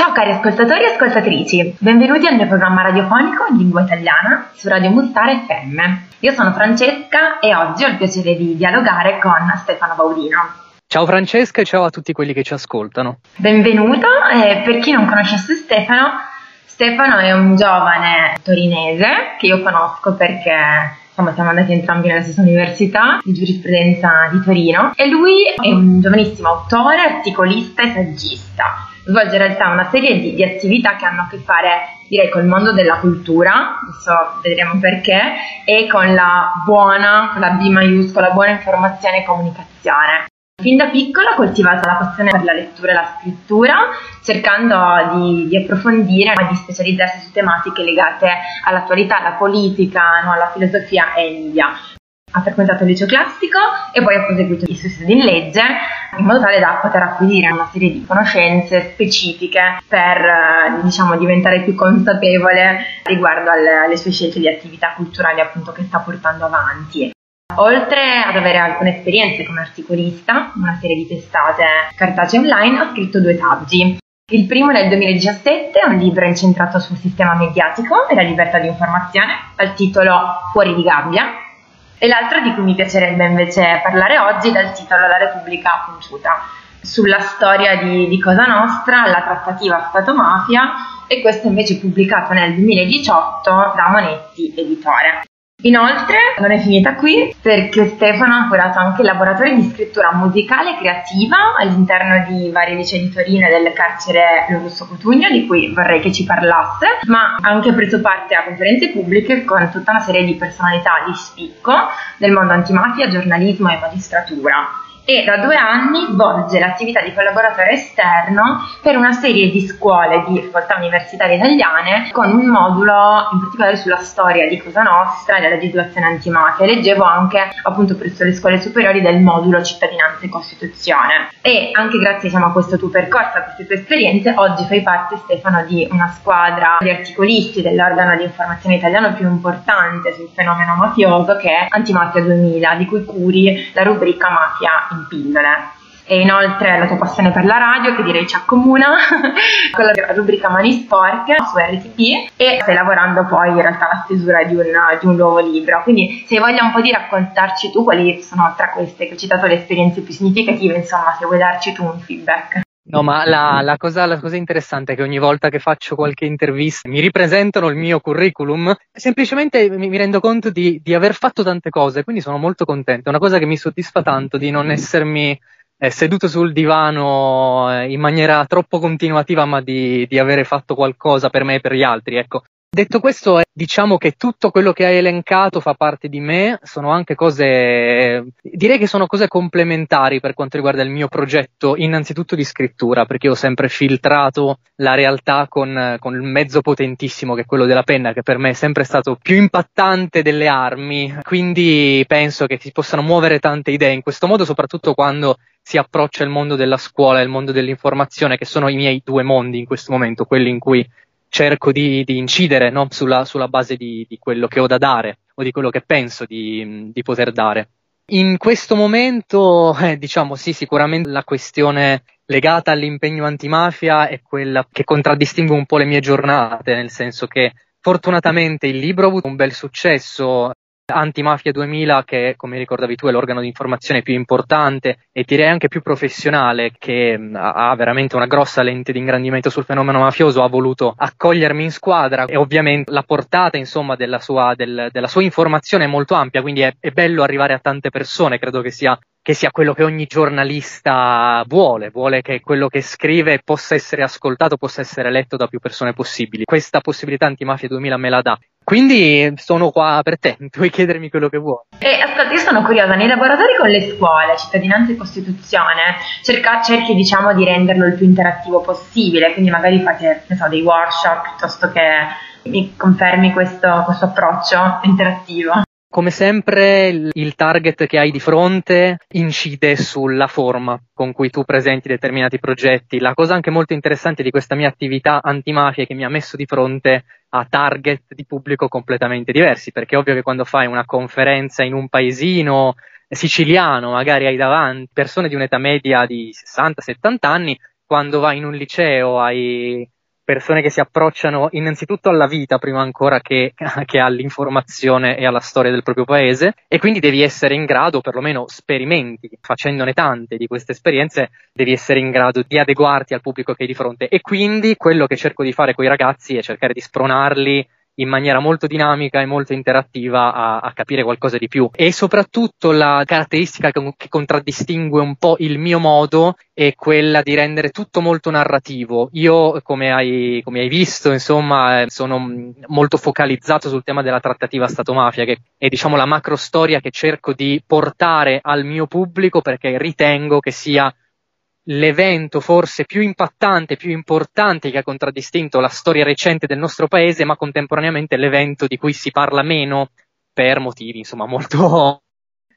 Ciao cari ascoltatori e ascoltatrici, benvenuti al mio programma radiofonico in lingua italiana su Radio Mustare FM. Io sono Francesca e oggi ho il piacere di dialogare con Stefano Baudino. Ciao Francesca e ciao a tutti quelli che ci ascoltano. Benvenuto, e per chi non conoscesse Stefano è un giovane torinese che io conosco perché siamo andati entrambi nella stessa università di giurisprudenza di Torino e lui è un giovanissimo autore, articolista e saggista. Svolge in realtà una serie di attività che hanno a che fare, direi, col mondo della cultura, adesso vedremo perché, e con la buona informazione e comunicazione. Fin da piccola ha coltivato la passione per la lettura e la scrittura, cercando di approfondire e di specializzarsi su tematiche legate all'attualità, alla politica, alla filosofia e via. Ha frequentato il liceo classico e poi ha proseguito gli studi in legge, in modo tale da poter acquisire una serie di conoscenze specifiche per diventare più consapevole riguardo alle sue scelte di attività culturali, appunto, che sta portando avanti. Oltre ad avere alcune esperienze come articolista, una serie di testate cartacee online, ha scritto 2 saggi. Il primo nel 2017 è un libro incentrato sul sistema mediatico e la libertà di informazione, dal titolo Fuori di gabbia, e l'altro di cui mi piacerebbe invece parlare oggi dal titolo La Repubblica Punciuta, sulla storia di Cosa Nostra, la trattativa Stato-Mafia, e questo invece pubblicato nel 2018 da Monetti Editore. Inoltre non è finita qui, perché Stefano ha curato anche il laboratorio di scrittura musicale e creativa all'interno di vari licei di Torino e del carcere Lorusso Cotugno, di cui vorrei che ci parlasse, ma ha anche preso parte a conferenze pubbliche con tutta una serie di personalità di spicco del mondo antimafia, giornalismo e magistratura, e da 2 anni svolge l'attività di collaboratore esterno per una serie di scuole di facoltà universitarie italiane con un modulo in particolare sulla storia di Cosa Nostra e della legislazione antimafia. Leggevo anche, appunto, presso le scuole superiori del modulo cittadinanza e costituzione, e anche grazie a questo tuo percorso, a queste tue esperienze, oggi fai parte, Stefano, di una squadra di articolisti dell'organo di informazione italiano più importante sul fenomeno mafioso, che è Antimafia 2000, di cui curi la rubrica Mafia in pillole. E inoltre la tua passione per la radio, che direi ci accomuna, con la rubrica Mani Sporche su RTP, e stai lavorando poi in realtà alla stesura di un nuovo libro. Quindi, se voglia un po' di raccontarci tu quali sono, tra queste che ho citato, le esperienze più significative, insomma, se vuoi darci tu un feedback. No, ma la cosa interessante è che ogni volta che faccio qualche intervista mi ripresentano il mio curriculum, semplicemente mi rendo conto di aver fatto tante cose, quindi sono molto contento. È una cosa che mi soddisfa tanto, di non essermi seduto sul divano in maniera troppo continuativa, ma di avere fatto qualcosa per me e per gli altri, ecco. Detto questo, diciamo che tutto quello che hai elencato fa parte di me, sono anche cose, direi che sono cose complementari per quanto riguarda il mio progetto, innanzitutto di scrittura, perché ho sempre filtrato la realtà con il mezzo potentissimo che è quello della penna, che per me è sempre stato più impattante delle armi, quindi penso che si possano muovere tante idee in questo modo, soprattutto quando si approccia il mondo della scuola e il mondo dell'informazione, che sono i miei 2 mondi in questo momento, quelli in cui cerco di incidere, no? sulla base di quello che ho da dare o di quello che penso di poter dare. In questo momento, sì, sicuramente la questione legata all'impegno antimafia è quella che contraddistingue un po' le mie giornate, nel senso che fortunatamente il libro ha avuto un bel successo. Antimafia 2000, che come ricordavi tu è l'organo di informazione più importante e direi anche più professionale, che ha veramente una grossa lente di ingrandimento sul fenomeno mafioso, ha voluto accogliermi in squadra, e ovviamente la portata, insomma, della sua informazione è molto ampia, quindi è bello arrivare a tante persone. Credo che sia quello che ogni giornalista vuole, che quello che scrive possa essere ascoltato, possa essere letto da più persone possibili. Questa possibilità Antimafia 2000 me la dà. Quindi sono qua per te, puoi chiedermi quello che vuoi. E ascolta, io sono curiosa, nei laboratori con le scuole, cittadinanza e costituzione, cerchi di renderlo il più interattivo possibile, quindi magari fate, dei workshop, piuttosto che mi confermi questo approccio interattivo. Come sempre il target che hai di fronte incide sulla forma con cui tu presenti determinati progetti. La cosa anche molto interessante di questa mia attività antimafia è che mi ha messo di fronte a target di pubblico completamente diversi, perché è ovvio che quando fai una conferenza in un paesino siciliano magari hai davanti persone di un'età media di 60-70 anni, quando vai in un liceo hai persone che si approcciano innanzitutto alla vita prima ancora che all'informazione e alla storia del proprio paese, e quindi devi essere in grado, perlomeno sperimenti, facendone tante di queste esperienze, devi essere in grado di adeguarti al pubblico che hai di fronte. E quindi quello che cerco di fare con i ragazzi è cercare di spronarli in maniera molto dinamica e molto interattiva a capire qualcosa di più. E soprattutto la caratteristica che contraddistingue un po' il mio modo è quella di rendere tutto molto narrativo. Io, come hai visto, insomma, sono molto focalizzato sul tema della trattativa Stato-mafia, che è, diciamo, la macro storia che cerco di portare al mio pubblico, perché ritengo che sia l'evento forse più impattante, più importante, che ha contraddistinto la storia recente del nostro paese, ma contemporaneamente l'evento di cui si parla meno per motivi, insomma, molto,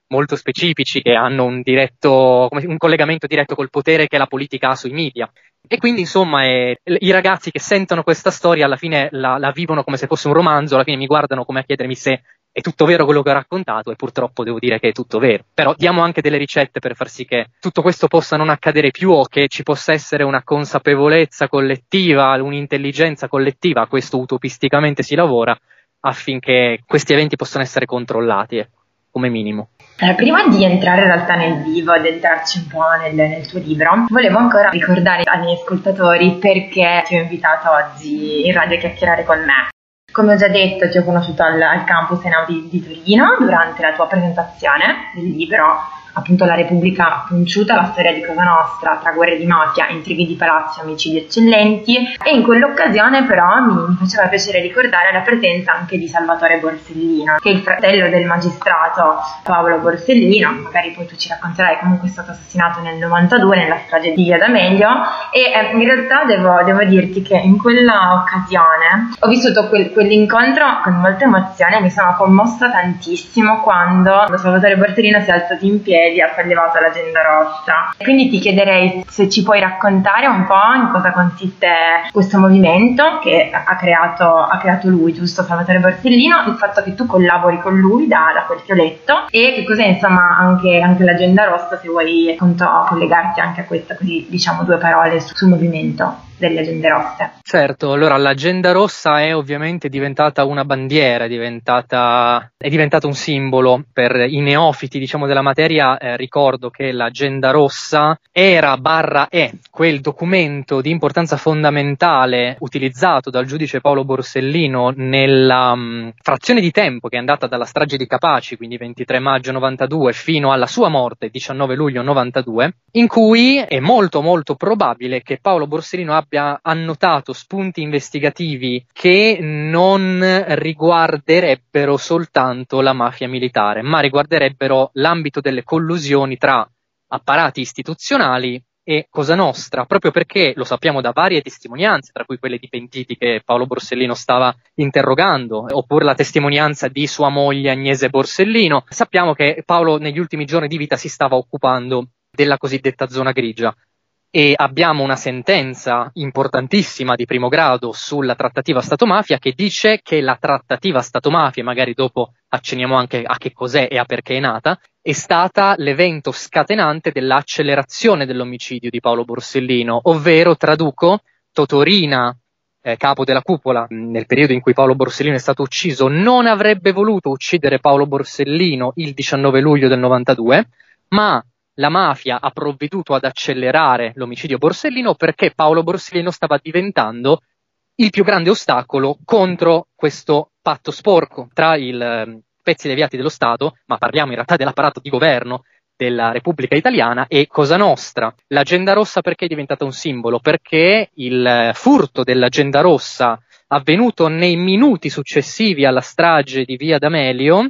molto specifici, che hanno un collegamento diretto col potere che la politica ha sui media. E quindi, insomma, i ragazzi che sentono questa storia alla fine la vivono come se fosse un romanzo, alla fine mi guardano come a chiedermi se è tutto vero quello che ho raccontato, e purtroppo devo dire che è tutto vero. Però diamo anche delle ricette per far sì che tutto questo possa non accadere più, o che ci possa essere una consapevolezza collettiva, un'intelligenza collettiva, a questo utopisticamente si lavora, affinché questi eventi possano essere controllati, come minimo. Prima di entrare in realtà nel vivo, addentrarci un po' nel tuo libro, volevo ancora ricordare ai miei ascoltatori perché ti ho invitato oggi in radio a chiacchierare con me. Come ho già detto, ti ho conosciuto al Campus Einaudi di Torino durante la tua presentazione del libro, appunto, La Repubblica Punciuta, la storia di Cosa Nostra, tra guerre di mafia, intrighi di palazzo, omicidi eccellenti, e in quell'occasione però mi faceva piacere ricordare la presenza anche di Salvatore Borsellino, che è il fratello del magistrato Paolo Borsellino, magari poi tu ci racconterai, comunque è stato assassinato nel 92 nella strage di Via D'Amelio, e in realtà devo dirti che in quella occasione ho vissuto quell'incontro con molta emozione, mi sono commossa tantissimo quando Salvatore Borsellino si è alzato in piedi e ha sollevato l'Agenda Rossa. Quindi ti chiederei se ci puoi raccontare un po' in cosa consiste questo movimento che ha creato lui, giusto, Salvatore Borsellino, il fatto che tu collabori con lui da quel che ho letto, e che cos'è, insomma, anche l'Agenda Rossa, se vuoi appunto collegarti anche a questa, così diciamo due parole sul movimento delle Agende Rosse. Certo, allora l'Agenda Rossa è ovviamente diventata una bandiera, è diventata un simbolo per i neofiti, diciamo, della materia. Ricordo che l'Agenda Rossa era quel documento di importanza fondamentale utilizzato dal giudice Paolo Borsellino nella frazione di tempo che è andata dalla strage di Capaci, quindi 23 maggio 92, fino alla sua morte 19 luglio 92, in cui è molto molto probabile che Paolo Borsellino abbia annotato spunti investigativi che non riguarderebbero soltanto la mafia militare, ma riguarderebbero l'ambito delle collusioni tra apparati istituzionali e Cosa Nostra, proprio perché lo sappiamo da varie testimonianze, tra cui quelle di pentiti che Paolo Borsellino stava interrogando, oppure la testimonianza di sua moglie Agnese Borsellino. Sappiamo che Paolo negli ultimi giorni di vita si stava occupando della cosiddetta zona grigia, e abbiamo una sentenza importantissima di primo grado sulla trattativa Stato-mafia che dice che la trattativa Stato-mafia, magari dopo acceniamo anche a che cos'è e a perché è nata, è stata l'evento scatenante dell'accelerazione dell'omicidio di Paolo Borsellino, ovvero, traduco, Totò Riina, capo della cupola, nel periodo in cui Paolo Borsellino è stato ucciso, non avrebbe voluto uccidere Paolo Borsellino il 19 luglio del 92, ma la mafia ha provveduto ad accelerare l'omicidio Borsellino perché Paolo Borsellino stava diventando il più grande ostacolo contro questo patto sporco tra i pezzi deviati dello Stato, ma parliamo in realtà dell'apparato di governo della Repubblica Italiana, e Cosa Nostra. L'Agenda Rossa perché è diventata un simbolo? Perché il furto dell'Agenda Rossa, avvenuto nei minuti successivi alla strage di Via D'Amelio,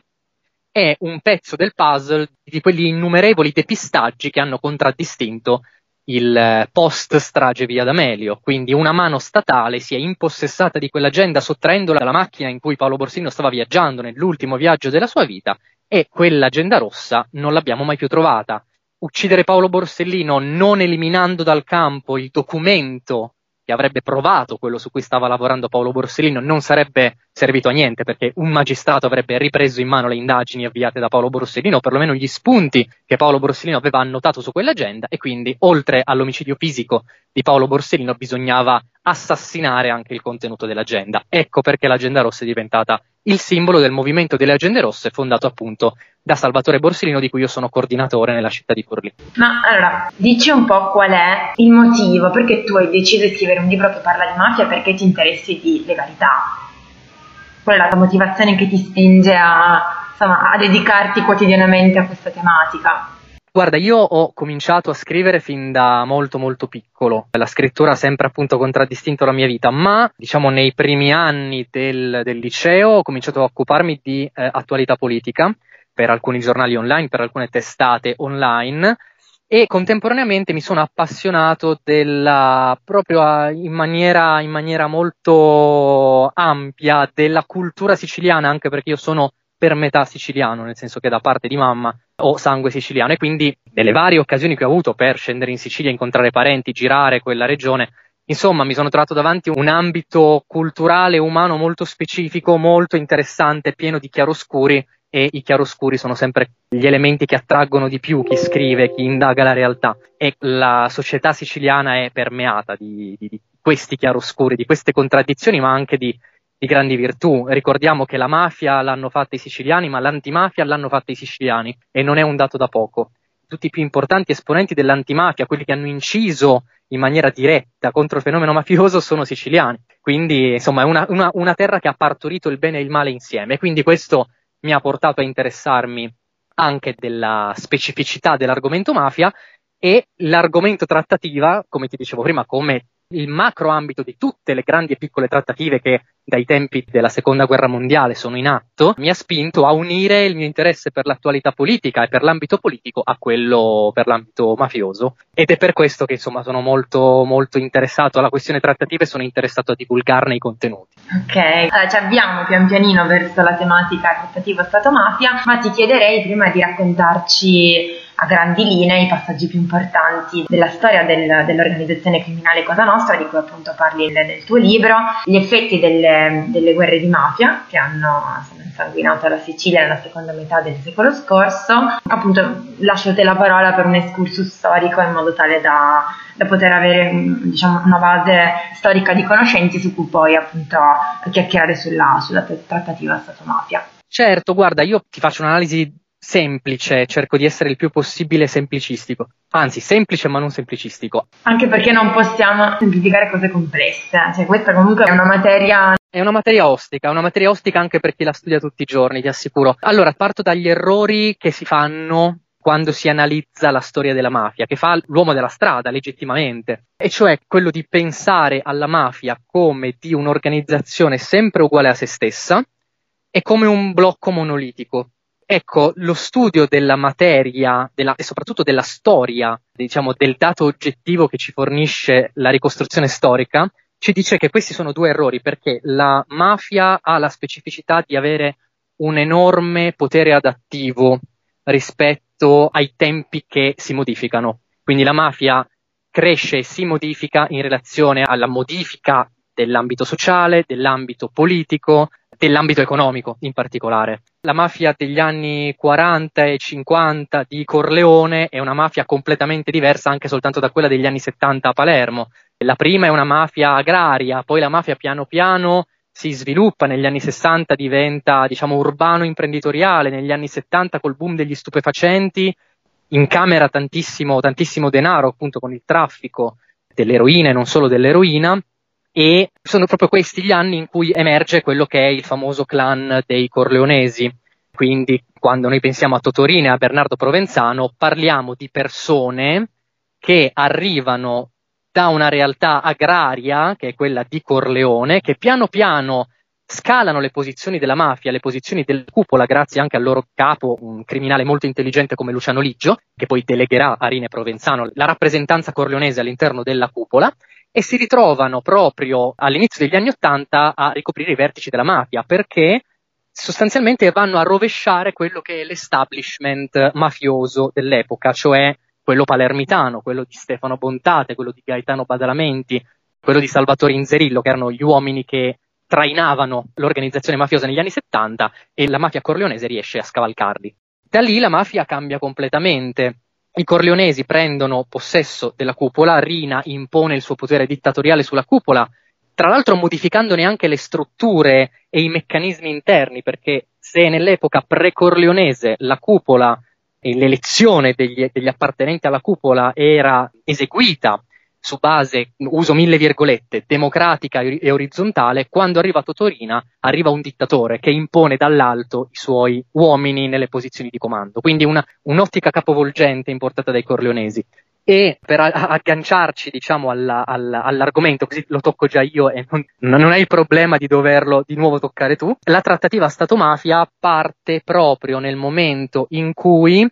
è un pezzo del puzzle di quegli innumerevoli depistaggi che hanno contraddistinto il post-strage Via D'Amelio. Quindi una mano statale si è impossessata di quell'agenda, sottraendola alla macchina in cui Paolo Borsellino stava viaggiando nell'ultimo viaggio della sua vita, e quell'Agenda Rossa non l'abbiamo mai più trovata. Uccidere Paolo Borsellino non eliminando dal campo il documento che avrebbe provato quello su cui stava lavorando Paolo Borsellino, non sarebbe servito a niente, perché un magistrato avrebbe ripreso in mano le indagini avviate da Paolo Borsellino, o perlomeno gli spunti che Paolo Borsellino aveva annotato su quell'agenda, e quindi oltre all'omicidio fisico di Paolo Borsellino bisognava assassinare anche il contenuto dell'agenda. Ecco perché l'Agenda Rossa è diventata il simbolo del movimento delle Agende Rosse, fondato appunto da Salvatore Borsellino, di cui io sono coordinatore nella città di Corlì. Ma allora, dici un po' qual è il motivo, perché tu hai deciso di scrivere un libro che parla di mafia, perché ti interessi di legalità? Qual è la motivazione che ti spinge a, insomma, a dedicarti quotidianamente a questa tematica? Guarda, io ho cominciato a scrivere fin da molto molto piccolo, la scrittura ha sempre appunto contraddistinto la mia vita, ma diciamo nei primi anni del liceo ho cominciato a occuparmi di attualità politica per alcuni giornali online, per alcune testate online, e contemporaneamente mi sono appassionato proprio in maniera molto ampia della cultura siciliana, anche perché io sono per metà siciliano, nel senso che da parte di mamma ho sangue siciliano, e quindi nelle varie occasioni che ho avuto per scendere in Sicilia, incontrare parenti, girare quella regione, insomma mi sono trovato davanti un ambito culturale e umano molto specifico, molto interessante, pieno di chiaroscuri, e i chiaroscuri sono sempre gli elementi che attraggono di più chi scrive, chi indaga la realtà, e la società siciliana è permeata di questi chiaroscuri, di queste contraddizioni, ma anche di grandi virtù. Ricordiamo che la mafia l'hanno fatta i siciliani, ma l'antimafia l'hanno fatta i siciliani, e non è un dato da poco. Tutti i più importanti esponenti dell'antimafia, quelli che hanno inciso in maniera diretta contro il fenomeno mafioso, sono siciliani, quindi insomma è una terra che ha partorito il bene e il male insieme, quindi questo mi ha portato a interessarmi anche della specificità dell'argomento mafia, e l'argomento trattativa, come ti dicevo prima, come il macro ambito di tutte le grandi e piccole trattative che dai tempi della Seconda Guerra Mondiale sono in atto, mi ha spinto a unire il mio interesse per l'attualità politica e per l'ambito politico a quello per l'ambito mafioso, ed è per questo che insomma sono molto molto interessato alla questione trattative e sono interessato a divulgarne i contenuti. Ok, allora ci avviamo pian pianino verso la tematica trattativa Stato-mafia, ma ti chiederei prima di raccontarci a grandi linee i passaggi più importanti della storia dell'organizzazione criminale Cosa Nostra, di cui appunto parli nel tuo libro, gli effetti delle guerre di mafia che hanno insanguinato la Sicilia nella seconda metà del secolo scorso. Appunto lascio te la parola per un excursus storico, in modo tale da poter avere, diciamo, una base storica di conoscenze su cui poi appunto chiacchierare sulla trattativa Stato-mafia. Certo, guarda, io ti faccio un'analisi semplice, cerco di essere il più possibile semplicistico, anzi semplice ma non semplicistico, anche perché non possiamo semplificare cose complesse, cioè questa comunque è una materia ostica, anche per chi la studia tutti i giorni, ti assicuro. Allora, parto dagli errori che si fanno quando si analizza la storia della mafia, che fa l'uomo della strada legittimamente, e cioè quello di pensare alla mafia come di un'organizzazione sempre uguale a se stessa e come un blocco monolitico. Ecco, lo studio della materia e soprattutto della storia, diciamo del dato oggettivo che ci fornisce la ricostruzione storica, ci dice che questi sono due errori, perché la mafia ha la specificità di avere un enorme potere adattivo rispetto ai tempi che si modificano. Quindi la mafia cresce e si modifica in relazione alla modifica dell'ambito sociale, dell'ambito politico, dell'ambito economico in particolare. La mafia degli anni 40 e 50 di Corleone è una mafia completamente diversa anche soltanto da quella degli anni 70 a Palermo. La prima è una mafia agraria, poi la mafia piano piano si sviluppa, negli anni 60 diventa, diciamo, urbano-imprenditoriale, negli anni 70 col boom degli stupefacenti incamera tantissimo, tantissimo denaro appunto con il traffico dell'eroina e non solo dell'eroina. E sono proprio questi gli anni in cui emerge quello che è il famoso clan dei Corleonesi. Quindi quando noi pensiamo a Totò Riina e a Bernardo Provenzano parliamo di persone che arrivano da una realtà agraria, che è quella di Corleone, che piano piano scalano le posizioni della mafia, le posizioni della cupola, grazie anche al loro capo, un criminale molto intelligente come Luciano Liggio, che poi delegherà a Riina e Provenzano la rappresentanza corleonese all'interno della cupola, e si ritrovano proprio all'inizio degli anni Ottanta a ricoprire i vertici della mafia, perché sostanzialmente vanno a rovesciare quello che è l'establishment mafioso dell'epoca, cioè quello palermitano, quello di Stefano Bontate, quello di Gaetano Badalamenti, quello di Salvatore Inzerillo, che erano gli uomini che trainavano l'organizzazione mafiosa negli anni 70, e la mafia corleonese riesce a scavalcarli. Da lì la mafia cambia completamente. I corleonesi prendono possesso della cupola, Riina impone il suo potere dittatoriale sulla cupola, tra l'altro modificandone anche le strutture e i meccanismi interni, perché se nell'epoca pre-corleonese la cupola e l'elezione degli appartenenti alla cupola era eseguita su base, uso mille virgolette, democratica e orizzontale, quando arriva Totò Riina arriva un dittatore che impone dall'alto i suoi uomini nelle posizioni di comando. Quindi un'ottica capovolgente importata dai corleonesi. E per agganciarci, diciamo, all'argomento, così lo tocco già io e non hai il problema di doverlo di nuovo toccare tu, la trattativa Stato-mafia parte proprio nel momento in cui,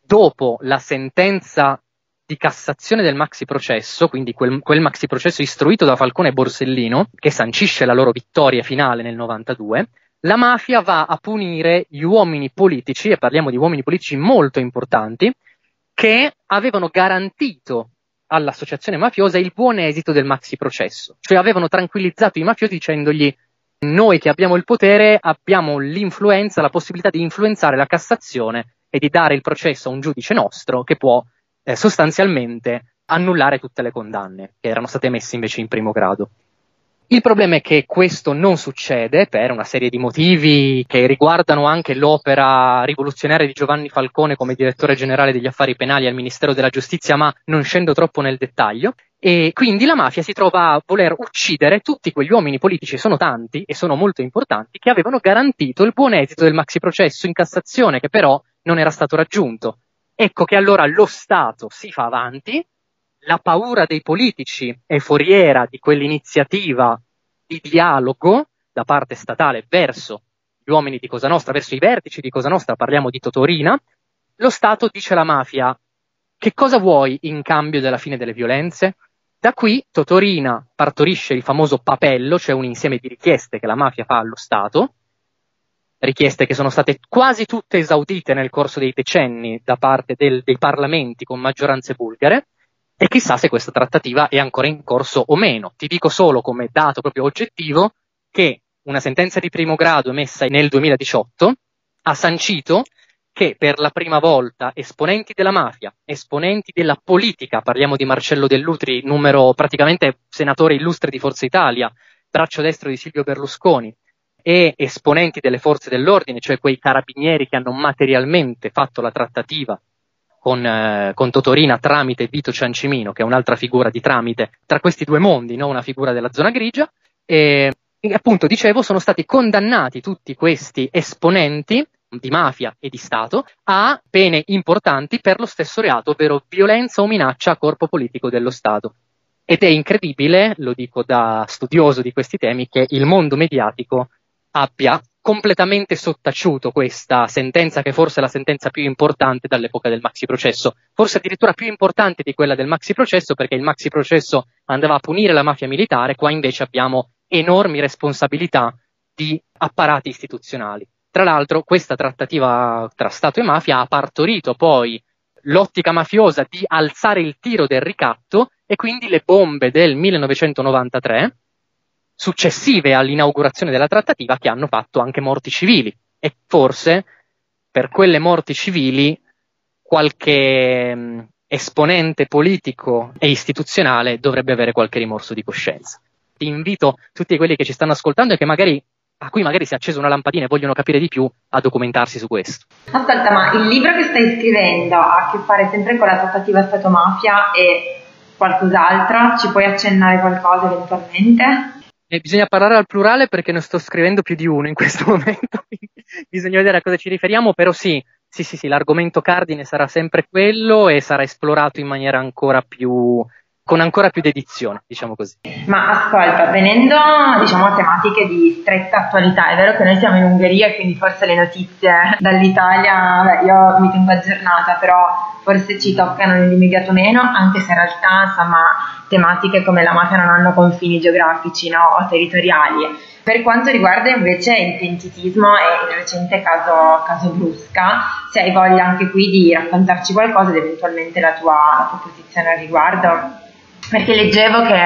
dopo la sentenza di Cassazione del Maxi Processo, quindi quel Maxi Processo istruito da Falcone e Borsellino, che sancisce la loro vittoria finale nel 92, la mafia va a punire gli uomini politici, e parliamo di uomini politici molto importanti, che avevano garantito all'associazione mafiosa il buon esito del Maxi Processo, cioè avevano tranquillizzato i mafiosi dicendogli: noi che abbiamo il potere abbiamo l'influenza, la possibilità di influenzare la Cassazione e di dare il processo a un giudice nostro che può sostanzialmente annullare tutte le condanne che erano state emesse invece in primo grado. Il problema è che questo non succede per una serie di motivi che riguardano anche l'opera rivoluzionaria di Giovanni Falcone come direttore generale degli affari penali al Ministero della Giustizia, ma non scendo troppo nel dettaglio, e quindi la mafia si trova a voler uccidere tutti quegli uomini politici, sono tanti e sono molto importanti, che avevano garantito il buon esito del maxi processo in Cassazione, che però non era stato raggiunto. Ecco che allora lo Stato si fa avanti, la paura dei politici è foriera di quell'iniziativa di dialogo da parte statale verso gli uomini di Cosa Nostra, verso i vertici di Cosa Nostra, parliamo di Totò Riina. Lo Stato dice alla mafia: che cosa vuoi in cambio della fine delle violenze? Da qui Totò Riina partorisce il famoso papello, cioè un insieme di richieste che la mafia fa allo Stato, richieste che sono state quasi tutte esaudite nel corso dei decenni da parte dei parlamenti con maggioranze bulgare, e chissà se questa trattativa è ancora in corso o meno. Ti dico solo, come dato proprio oggettivo, che una sentenza di primo grado emessa nel 2018 ha sancito che per la prima volta esponenti della mafia, esponenti della politica, parliamo di Marcello Dell'Utri, numero praticamente senatore illustre di Forza Italia, braccio destro di Silvio Berlusconi, e esponenti delle forze dell'ordine, cioè quei carabinieri che hanno materialmente fatto la trattativa con Totò Riina tramite Vito Ciancimino, che è un'altra figura di tramite tra questi due mondi, no? Una figura della zona grigia, e appunto dicevo sono stati condannati tutti questi esponenti di mafia e di Stato a pene importanti per lo stesso reato, ovvero violenza o minaccia a corpo politico dello Stato. Ed è incredibile, lo dico da studioso di questi temi, che il mondo mediatico abbia completamente sottaciuto questa sentenza, che forse è la sentenza più importante dall'epoca del maxi processo, forse addirittura più importante di quella del maxi processo, perché il maxi processo andava a punire la mafia militare, qua invece abbiamo enormi responsabilità di apparati istituzionali. Tra l'altro questa trattativa tra Stato e mafia ha partorito poi l'ottica mafiosa di alzare il tiro del ricatto, e quindi le bombe del 1993 successive all'inaugurazione della trattativa, che hanno fatto anche morti civili, e forse per quelle morti civili qualche esponente politico e istituzionale dovrebbe avere qualche rimorso di coscienza. Ti invito tutti quelli che ci stanno ascoltando e che magari a cui magari si è accesa una lampadina e vogliono capire di più a documentarsi su questo. Ascolta, ma il libro che stai scrivendo ha a che fare sempre con la trattativa Stato-mafia e qualcos'altra? Ci puoi accennare qualcosa eventualmente? Bisogna parlare al plurale perché ne sto scrivendo più di uno in questo momento, bisogna vedere a cosa ci riferiamo, però sì, l'argomento cardine sarà sempre quello e sarà esplorato in maniera con ancora più dedizione, diciamo così. Ma ascolta, venendo diciamo a tematiche di stretta attualità, è vero che noi siamo in Ungheria e quindi forse le notizie dall'Italia, io mi tengo aggiornata, però forse ci toccano nell'immediato meno, anche se in realtà insomma tematiche come la mafia non hanno confini geografici, no, o territoriali. Per quanto riguarda invece il pentitismo e il recente caso Brusca, se hai voglia anche qui di raccontarci qualcosa ed eventualmente la tua posizione al riguardo. perché leggevo che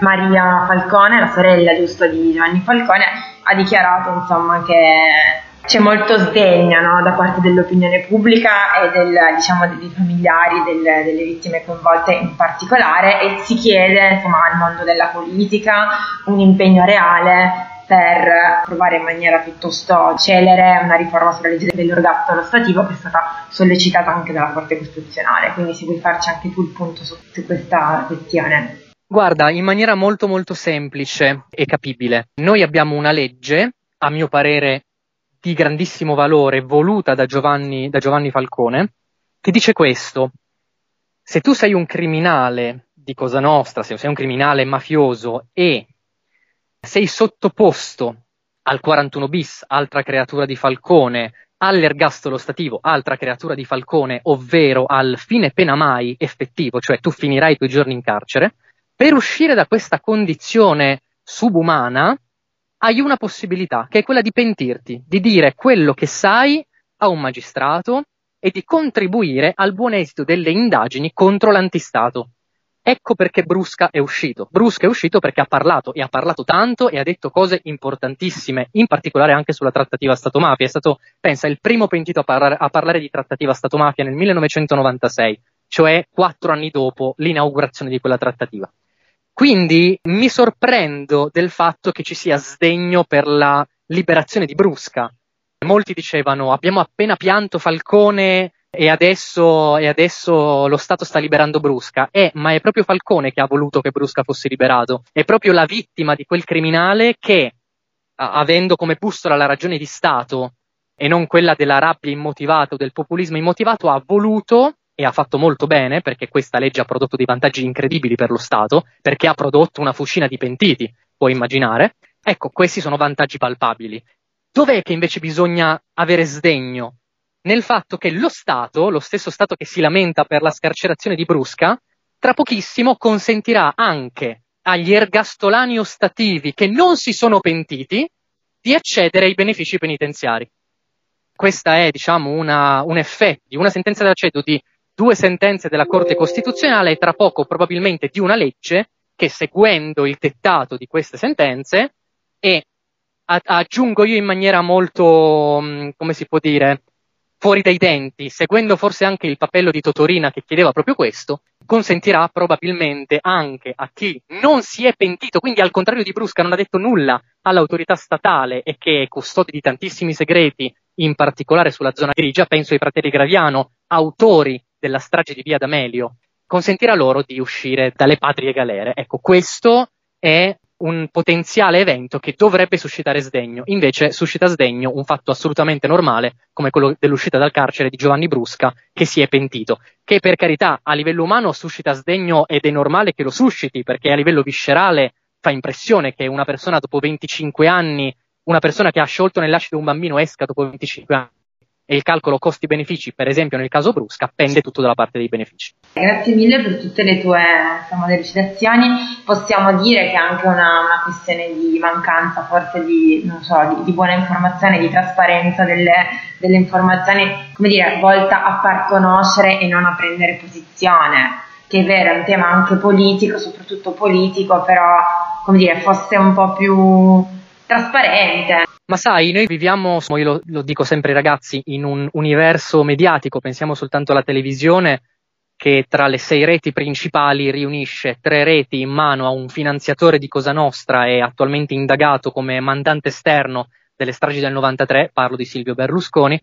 Maria Falcone, la sorella giusto di Giovanni Falcone, ha dichiarato insomma che c'è molto sdegno, no, da parte dell'opinione pubblica e del, diciamo, dei familiari delle vittime coinvolte in particolare, e si chiede insomma al mondo della politica un impegno reale per approvare in maniera piuttosto celere una riforma sulla legge dell'ergastolo stativo, che è stata sollecitata anche dalla Corte Costituzionale. Quindi se vuoi farci anche tu il punto su questa questione. Guarda, in maniera molto molto semplice e capibile, noi abbiamo una legge, a mio parere di grandissimo valore, voluta da Giovanni Falcone, che dice questo: se tu sei un criminale di Cosa Nostra, se sei un criminale mafioso e sei sottoposto al 41 bis, altra creatura di Falcone, all'ergastolo stativo, altra creatura di Falcone, ovvero al fine pena mai effettivo, cioè tu finirai i tuoi giorni in carcere, per uscire da questa condizione subumana hai una possibilità, che è quella di pentirti, di dire quello che sai a un magistrato e di contribuire al buon esito delle indagini contro l'antistato. Ecco perché Brusca è uscito. Brusca è uscito perché ha parlato tanto e ha detto cose importantissime, in particolare anche sulla trattativa Stato-mafia. È stato, pensa, il primo pentito a parlare di trattativa Stato-mafia nel 1996, cioè 4 anni dopo l'inaugurazione di quella trattativa. Quindi mi sorprendo del fatto che ci sia sdegno per la liberazione di Brusca. Molti dicevano: abbiamo appena pianto Falcone e adesso lo Stato sta liberando Brusca. Ma è proprio Falcone che ha voluto che Brusca fosse liberato. È proprio la vittima di quel criminale che, avendo come bussola la ragione di Stato e non quella della rabbia immotivata o del populismo immotivato, ha voluto, e ha fatto molto bene, perché questa legge ha prodotto dei vantaggi incredibili per lo Stato, perché ha prodotto una fucina di pentiti, puoi immaginare. Ecco, questi sono vantaggi palpabili. Dov'è che invece bisogna avere sdegno? Nel fatto che lo Stato, lo stesso Stato che si lamenta per la scarcerazione di Brusca, tra pochissimo consentirà anche agli ergastolani ostativi che non si sono pentiti di accedere ai benefici penitenziari. Questa è, diciamo, un effetto di una sentenza d'accetto di 2 sentenze della Corte Costituzionale e tra poco probabilmente di una legge che, seguendo il dettato di queste sentenze, e aggiungo io in maniera molto, come si può dire, fuori dai denti, seguendo forse anche il papello di Totò Riina che chiedeva proprio questo, consentirà probabilmente anche a chi non si è pentito, quindi al contrario di Brusca non ha detto nulla all'autorità statale e che è custode di tantissimi segreti, in particolare sulla zona grigia, penso ai fratelli Graviano, autori della strage di Via D'Amelio, consentirà loro di uscire dalle patrie galere. Ecco, questo è un potenziale evento che dovrebbe suscitare sdegno. Invece suscita sdegno un fatto assolutamente normale, come quello dell'uscita dal carcere di Giovanni Brusca, che si è pentito, che per carità a livello umano suscita sdegno ed è normale che lo susciti, perché a livello viscerale fa impressione che una persona dopo 25 anni, una persona che ha sciolto nell'acido un bambino esca dopo 25 anni. E il calcolo costi-benefici, per esempio nel caso Brusca, pende tutto dalla parte dei benefici. Grazie mille per tutte le tue delucidazioni. Possiamo dire che è anche una questione di mancanza forse di buona informazione, di trasparenza delle informazioni, come dire, volta a far conoscere e non a prendere posizione, che è vero, è un tema anche politico, soprattutto politico, però, come dire, fosse un po' più trasparente. Ma sai, noi viviamo, io lo dico sempre ai ragazzi, in un universo mediatico, pensiamo soltanto alla televisione che tra le 6 reti principali riunisce 3 reti in mano a un finanziatore di Cosa Nostra e attualmente indagato come mandante esterno delle stragi del 93, parlo di Silvio Berlusconi,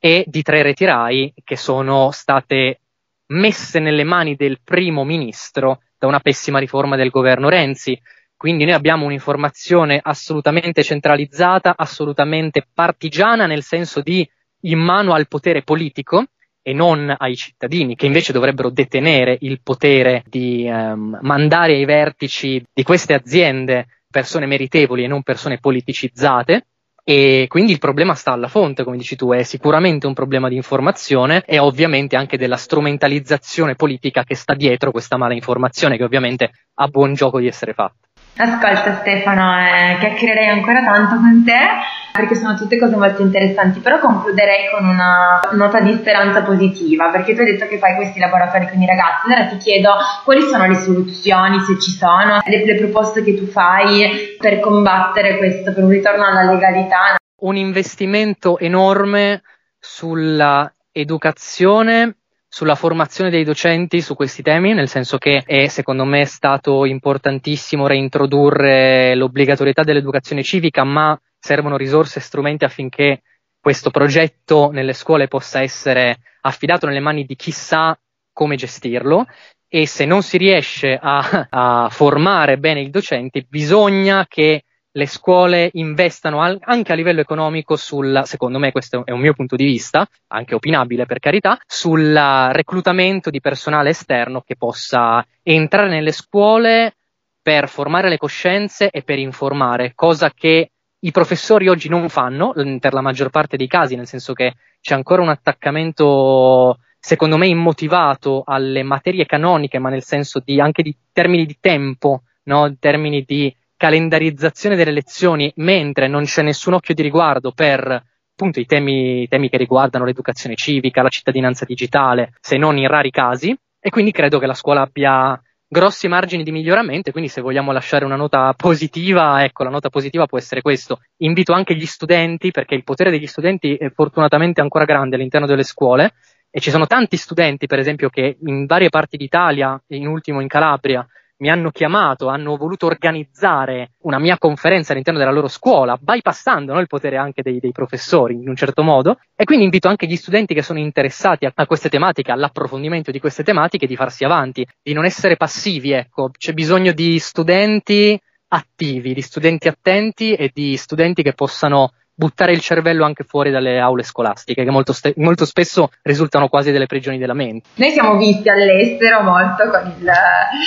e di 3 reti Rai che sono state messe nelle mani del primo ministro da una pessima riforma del governo Renzi. Quindi noi abbiamo un'informazione assolutamente centralizzata, assolutamente partigiana, nel senso di in mano al potere politico e non ai cittadini, che invece dovrebbero detenere il potere di mandare ai vertici di queste aziende persone meritevoli e non persone politicizzate. E quindi il problema sta alla fonte, come dici tu, è sicuramente un problema di informazione e ovviamente anche della strumentalizzazione politica che sta dietro questa mala informazione, che ovviamente ha buon gioco di essere fatta. Ascolta Stefano, chiacchiererei ancora tanto con te, perché sono tutte cose molto interessanti, però concluderei con una nota di speranza positiva, perché tu hai detto che fai questi laboratori con i ragazzi, allora ti chiedo quali sono le soluzioni, se ci sono, le proposte che tu fai per combattere questo, per un ritorno alla legalità. Un investimento enorme sulla educazione, sulla formazione dei docenti su questi temi, nel senso che secondo me è stato importantissimo reintrodurre l'obbligatorietà dell'educazione civica, ma servono risorse e strumenti affinché questo progetto nelle scuole possa essere affidato nelle mani di chi sa come gestirlo, e se non si riesce a formare bene i docenti bisogna che le scuole investano anche a livello economico sulla, secondo me questo è un mio punto di vista, anche opinabile per carità, sul reclutamento di personale esterno che possa entrare nelle scuole per formare le coscienze e per informare, cosa che i professori oggi non fanno per la maggior parte dei casi, nel senso che c'è ancora un attaccamento secondo me immotivato alle materie canoniche, ma nel senso di anche di termini di tempo, no? In termini di calendarizzazione delle lezioni, mentre non c'è nessun occhio di riguardo per appunto i temi che riguardano l'educazione civica, la cittadinanza digitale, se non in rari casi, e quindi credo che la scuola abbia grossi margini di miglioramento, e quindi se vogliamo lasciare una nota positiva, ecco, la nota positiva può essere questo. Invito anche gli studenti, perché il potere degli studenti è fortunatamente ancora grande all'interno delle scuole, e ci sono tanti studenti, per esempio, che in varie parti d'Italia, in ultimo in Calabria, mi hanno chiamato, hanno voluto organizzare una mia conferenza all'interno della loro scuola, bypassando, no, il potere anche dei professori in un certo modo, e quindi invito anche gli studenti che sono interessati a queste tematiche, all'approfondimento di queste tematiche, di farsi avanti, di non essere passivi, ecco, c'è bisogno di studenti attivi, di studenti attenti e di studenti che possano buttare il cervello anche fuori dalle aule scolastiche, che molto spesso risultano quasi delle prigioni della mente. Noi siamo visti all'estero molto con il,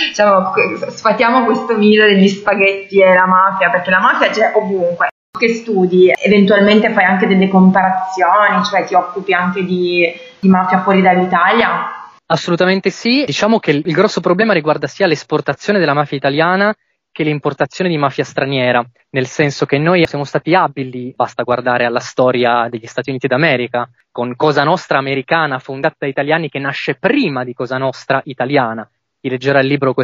diciamo, sfatiamo questo mito degli spaghetti e la mafia, perché la mafia c'è ovunque. Che studi, eventualmente fai anche delle comparazioni, cioè ti occupi anche di mafia fuori dall'Italia? Assolutamente sì, diciamo che il grosso problema riguarda sia l'esportazione della mafia italiana che l'importazione di mafia straniera, nel senso che noi siamo stati abili, basta guardare alla storia degli Stati Uniti d'America, con Cosa Nostra americana fondata da italiani che nasce prima di Cosa Nostra italiana. Chi leggerà il libro,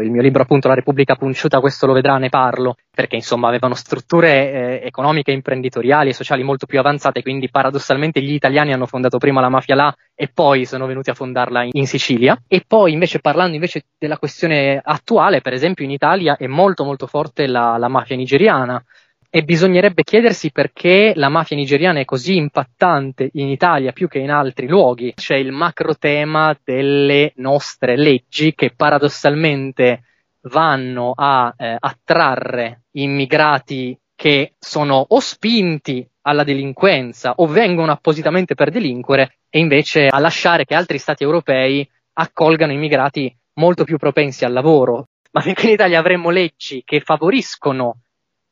il mio libro appunto La Repubblica Punciuta, questo lo vedrà, ne parlo, perché insomma avevano strutture economiche, imprenditoriali e sociali molto più avanzate, quindi paradossalmente gli italiani hanno fondato prima la mafia là e poi sono venuti a fondarla in Sicilia. E poi invece, parlando invece della questione attuale, per esempio in Italia è molto molto forte la mafia nigeriana, e bisognerebbe chiedersi perché la mafia nigeriana è così impattante in Italia più che in altri luoghi. C'è il macro tema delle nostre leggi che paradossalmente vanno a attrarre immigrati che sono o spinti alla delinquenza o vengono appositamente per delinquere, e invece a lasciare che altri stati europei accolgano immigrati molto più propensi al lavoro. Ma finché in Italia avremo leggi che favoriscono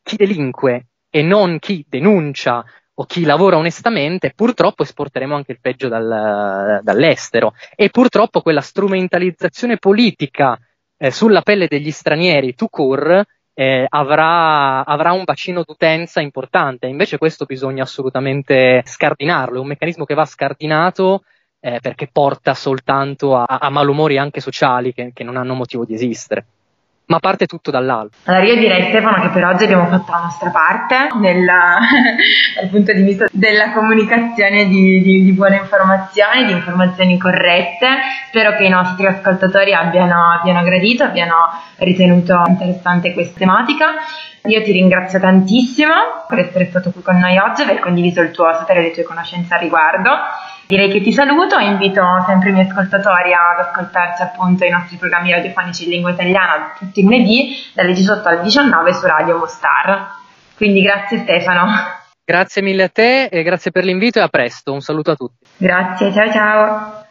chi delinque e non chi denuncia o chi lavora onestamente, purtroppo esporteremo anche il peggio dall'estero. E purtroppo quella strumentalizzazione politica sulla pelle degli stranieri tout court avrà un bacino d'utenza importante. Invece questo bisogna assolutamente scardinarlo, è un meccanismo che va scardinato perché porta soltanto a malumori anche sociali che non hanno motivo di esistere. Ma parte tutto dall'alto. Allora io direi, Stefano, che per oggi abbiamo fatto la nostra parte dal punto di vista della comunicazione di buone informazioni, di informazioni corrette. Spero che i nostri ascoltatori abbiano gradito, abbiano ritenuto interessante questa tematica. Io ti ringrazio tantissimo per essere stato qui con noi oggi, aver condiviso il tuo sapere e le tue conoscenze al riguardo. Direi che ti saluto e invito sempre i miei ascoltatori ad ascoltarci appunto i nostri programmi radiofonici in lingua italiana tutti i lunedì dalle 18 alle 19 su Radio Mustare. Quindi grazie Stefano. Grazie mille a te e grazie per l'invito e a presto. Un saluto a tutti. Grazie, ciao ciao.